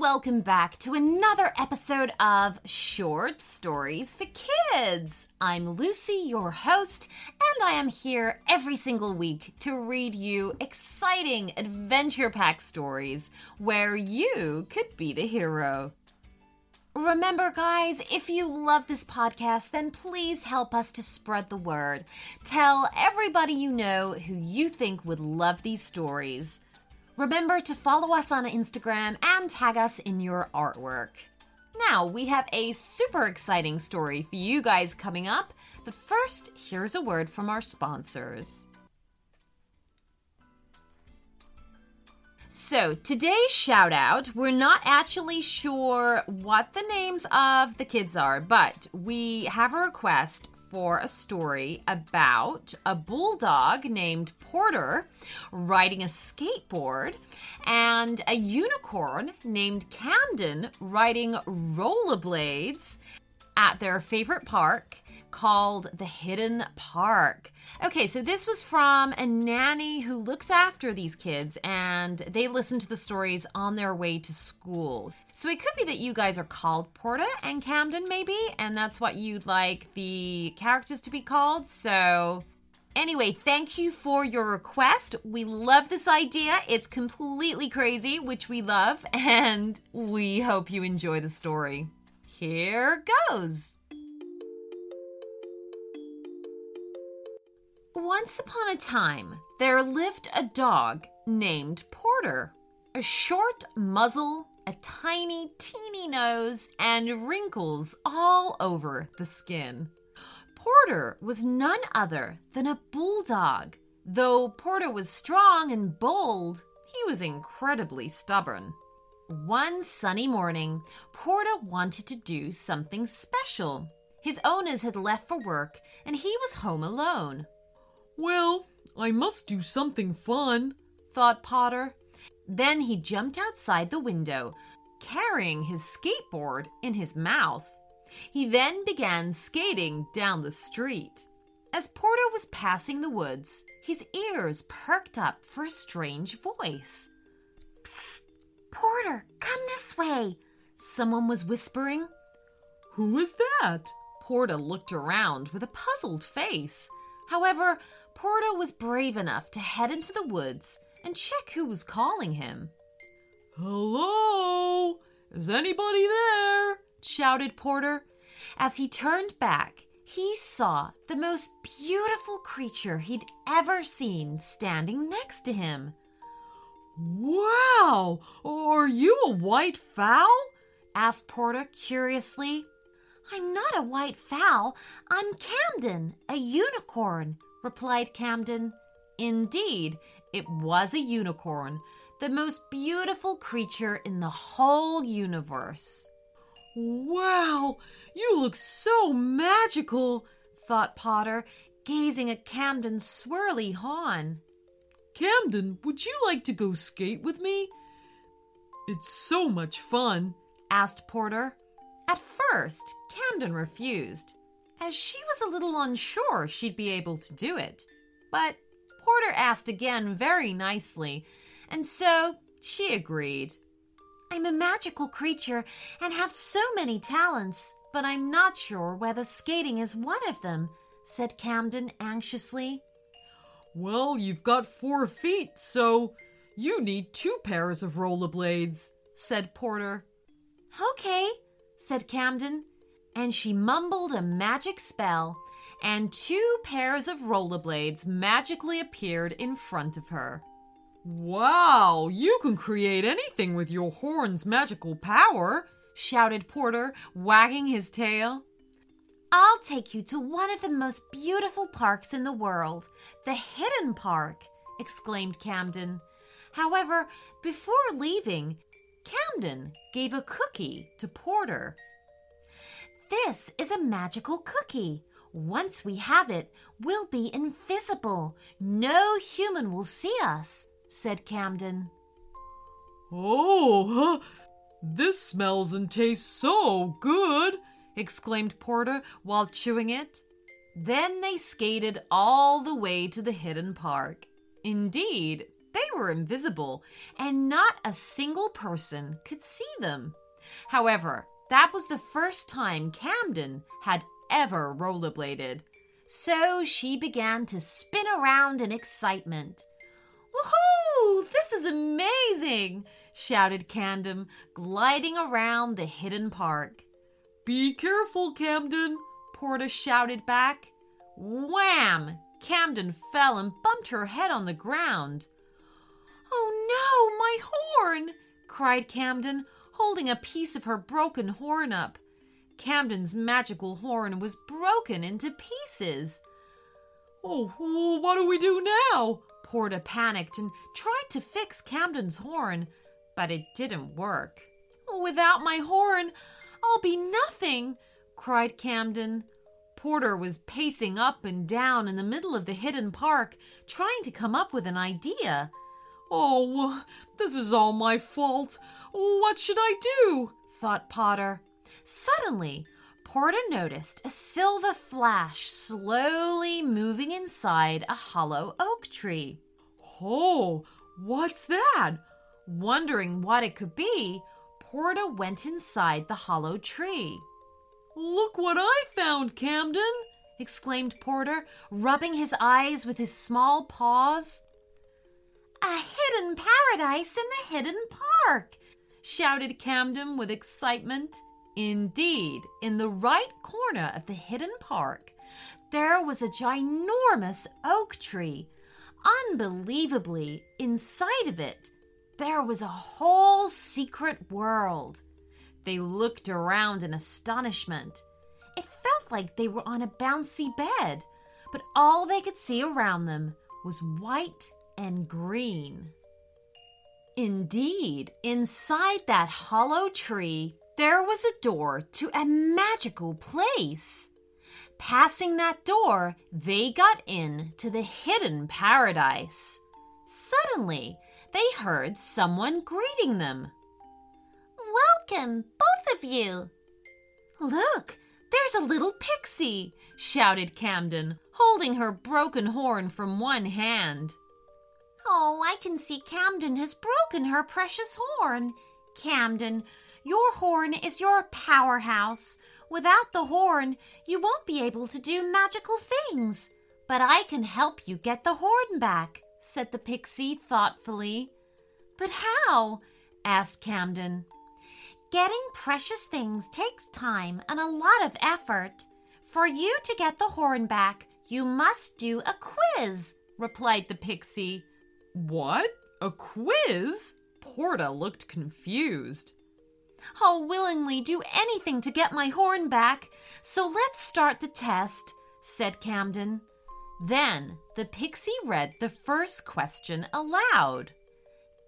welcome back to another episode of Short Stories for Kids. I'm Lucy, your host, and I am here every single week to read you exciting adventure-packed stories where you could be the hero. Remember, guys, if you love this podcast, then please help us to spread the word. Tell everybody you know who you think would love these stories. Remember to follow us on Instagram and tag us in your artwork. Now, we have a super exciting story for you guys coming up, but first, here's a word from our sponsors. So, today's shout out, we're not actually sure what the names of the kids are, but we have a request for a story about a bulldog named Porter riding a skateboard and a unicorn named Camden riding rollerblades at their favorite park called The Hidden Park. Okay, so this was from a nanny who looks after these kids, and they listen to the stories on their way to school. So it could be that you guys are called Porter and Camden, maybe, and that's what you'd like the characters to be called. So anyway, thank you for your request. We love this idea. It's completely crazy, which we love, and we hope you enjoy the story. Here goes. Once upon a time, there lived a dog named Porter. A short muzzle, a tiny, teeny nose, and wrinkles all over the skin. Porter was none other than a bulldog. Though Porter was strong and bold, he was incredibly stubborn. One sunny morning, Porter wanted to do something special. His owners had left for work, and he was home alone. Well, I must do something fun, thought Porter. Then he jumped outside the window, carrying his skateboard in his mouth. He then began skating down the street. As Porter was passing the woods, his ears perked up for a strange voice. Psst, Porter, come this way, someone was whispering. Who is that? Porter looked around with a puzzled face. However, Porter was brave enough to head into the woods and check who was calling him. Hello? Is anybody there? Shouted Porter. As he turned back, he saw the most beautiful creature he'd ever seen standing next to him. Wow! Are you a white fowl? Asked Porter curiously. I'm not a white fowl. I'm Camden, a unicorn, replied Camden. Indeed, it was a unicorn, the most beautiful creature in the whole universe. Wow, you look so magical, thought Porter, gazing at Camden's swirly horn. Camden, would you like to go skate with me? It's so much fun, asked Porter. At first, Camden refused, as she was a little unsure she'd be able to do it. But Porter asked again very nicely, and so she agreed. I'm a magical creature and have so many talents, but I'm not sure whether skating is one of them, said Camden anxiously. Well, you've got 4 feet, so you need 2 pairs of rollerblades, said Porter. Okay, said Camden. And she mumbled a magic spell, and 2 pairs of rollerblades magically appeared in front of her. Wow, you can create anything with your horn's magical power, shouted Porter, wagging his tail. I'll take you to one of the most beautiful parks in the world, the Hidden Park, exclaimed Camden. However, before leaving, Camden gave a cookie to Porter. This is a magical cookie. Once we have it, we'll be invisible. No human will see us, said Camden. Oh, this smells and tastes so good, exclaimed Porter while chewing it. Then they skated all the way to the Hidden Park. Indeed, they they were invisible, and not a single person could see them. However, that was the first time Camden had ever rollerbladed. So she began to spin around in excitement. "Woohoo! This is amazing!" shouted Camden, gliding around the hidden park. "Be careful, Camden!" Porter shouted back. Wham! Camden fell and bumped her head on the ground. "Oh no, my horn!" cried Camden, holding a piece of her broken horn up. Camden's magical horn was broken into pieces. Oh, what do we do now?" Porter panicked and tried to fix Camden's horn, but it didn't work. "Without my horn, I'll be nothing!" cried Camden. Porter was pacing up and down in the middle of the hidden park, trying to come up with an idea. "Oh, this is all my fault. What should I do?" thought Porter. Suddenly, Porter noticed a silver flash slowly moving inside a hollow oak tree. "Oh, what's that?" Wondering what it could be, Porter went inside the hollow tree. "Look what I found, Camden!" exclaimed Porter, rubbing his eyes with his small paws. "A hidden paradise in the hidden park!" shouted Camden with excitement. Indeed, in the right corner of the hidden park, there was a ginormous oak tree. Unbelievably, inside of it, there was a whole secret world. They looked around in astonishment. It felt like they were on a bouncy bed, but all they could see around them was white and green. Indeed, inside that hollow tree, there was a door to a magical place. Passing that door, they got in to the hidden paradise. Suddenly, they heard someone greeting them. "Welcome, both of you!" "Look, there's a little pixie!" shouted Camden, holding her broken horn from one hand. "Oh, I can see Camden has broken her precious horn. Camden, your horn is your powerhouse. Without the horn, you won't be able to do magical things. But I can help you get the horn back," said the pixie thoughtfully. "But how?" asked Camden. "Getting precious things takes time and a lot of effort. For you to get the horn back, you must do a quiz," replied the pixie. "What? A quiz?" Porter looked confused. "I'll willingly do anything to get my horn back, so let's start the test," said Camden. Then the pixie read the first question aloud.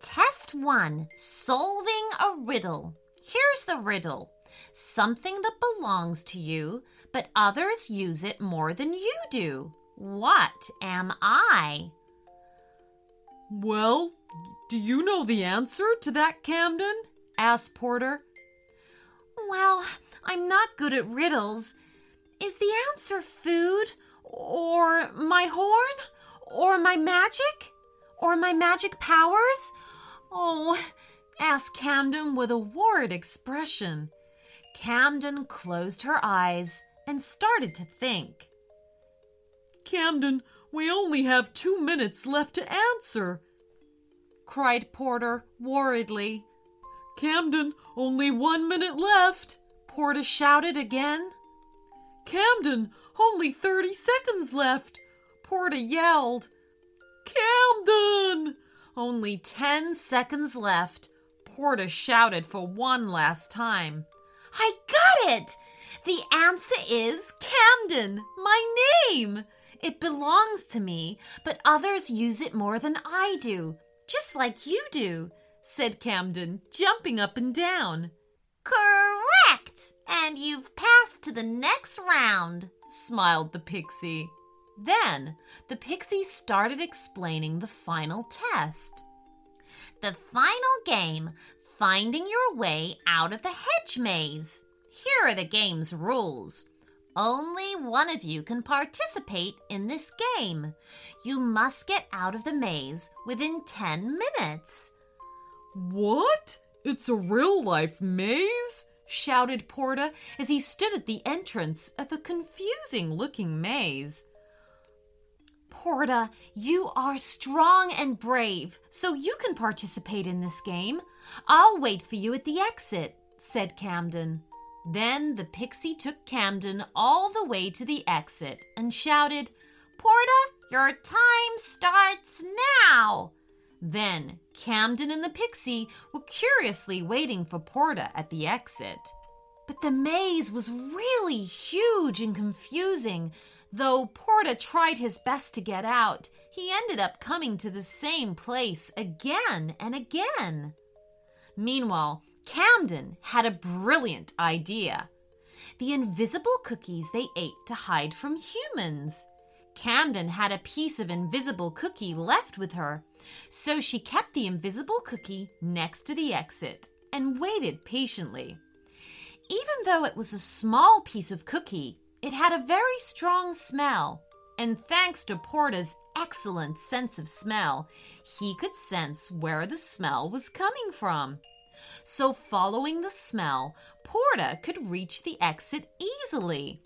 "Test 1, solving a riddle. Here's the riddle. Something that belongs to you, but others use it more than you do. What am I?" "Well, do you know the answer to that, Camden?" asked Porter. "Well, I'm not good at riddles. Is the answer food, or my horn, or my magic powers? Oh," asked Camden with a worried expression. Camden closed her eyes and started to think. "Camden, we only have 2 minutes left to answer," cried Porter worriedly. "Camden, only 1 minute left," Porter shouted again. "Camden, only 30 seconds left," Porter yelled. "Camden, only 10 seconds left," Porter shouted for one last time. "I got it! The answer is Camden, my name. It belongs to me, but others use it more than I do, just like you do," said Camden, jumping up and down. "Correct! And you've passed to the next round," smiled the pixie. Then the pixie started explaining the final test. "The final game, finding your way out of the hedge maze. Here are the game's rules. Only one of you can participate in this game. You must get out of the maze within 10 minutes. What? It's a real-life maze? Shouted Porter as he stood at the entrance of a confusing-looking maze. Porter, you are strong and brave, so you can participate in this game. I'll wait for you at the exit, said Camden. Then the pixie took Camden all the way to the exit and shouted, Porter, your time starts now! Then Camden and the pixie were curiously waiting for Porter at the exit. But the maze was really huge and confusing. Though Porter tried his best to get out, he ended up coming to the same place again and again. Meanwhile, Camden had a brilliant idea. The invisible cookies they ate to hide from humans. Camden had a piece of invisible cookie left with her, so she kept the invisible cookie next to the exit and waited patiently. Even though it was a small piece of cookie, it had a very strong smell, and thanks to Porter's excellent sense of smell, he could sense where the smell was coming from. So following the smell, Porter could reach the exit easily.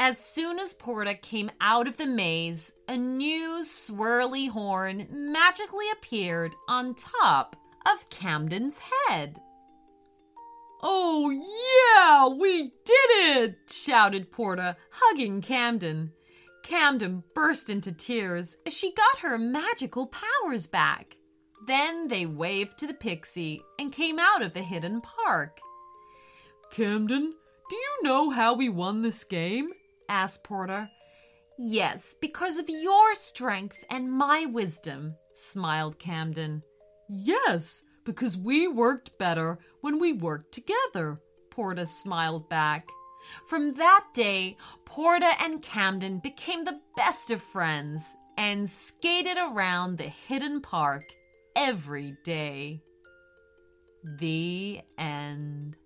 As soon as Porter came out of the maze, a new swirly horn magically appeared on top of Camden's head. Oh yeah, we did it, shouted Porter, hugging Camden. Camden burst into tears as she got her magical powers back. Then they waved to the pixie and came out of the hidden park. Camden, do you know how we won this game? Asked Porter. Yes, because of your strength and my wisdom, smiled Camden. Yes, because we worked better when we worked together, Porter smiled back. From that day, Porter and Camden became the best of friends and skated around the hidden park every day. The end.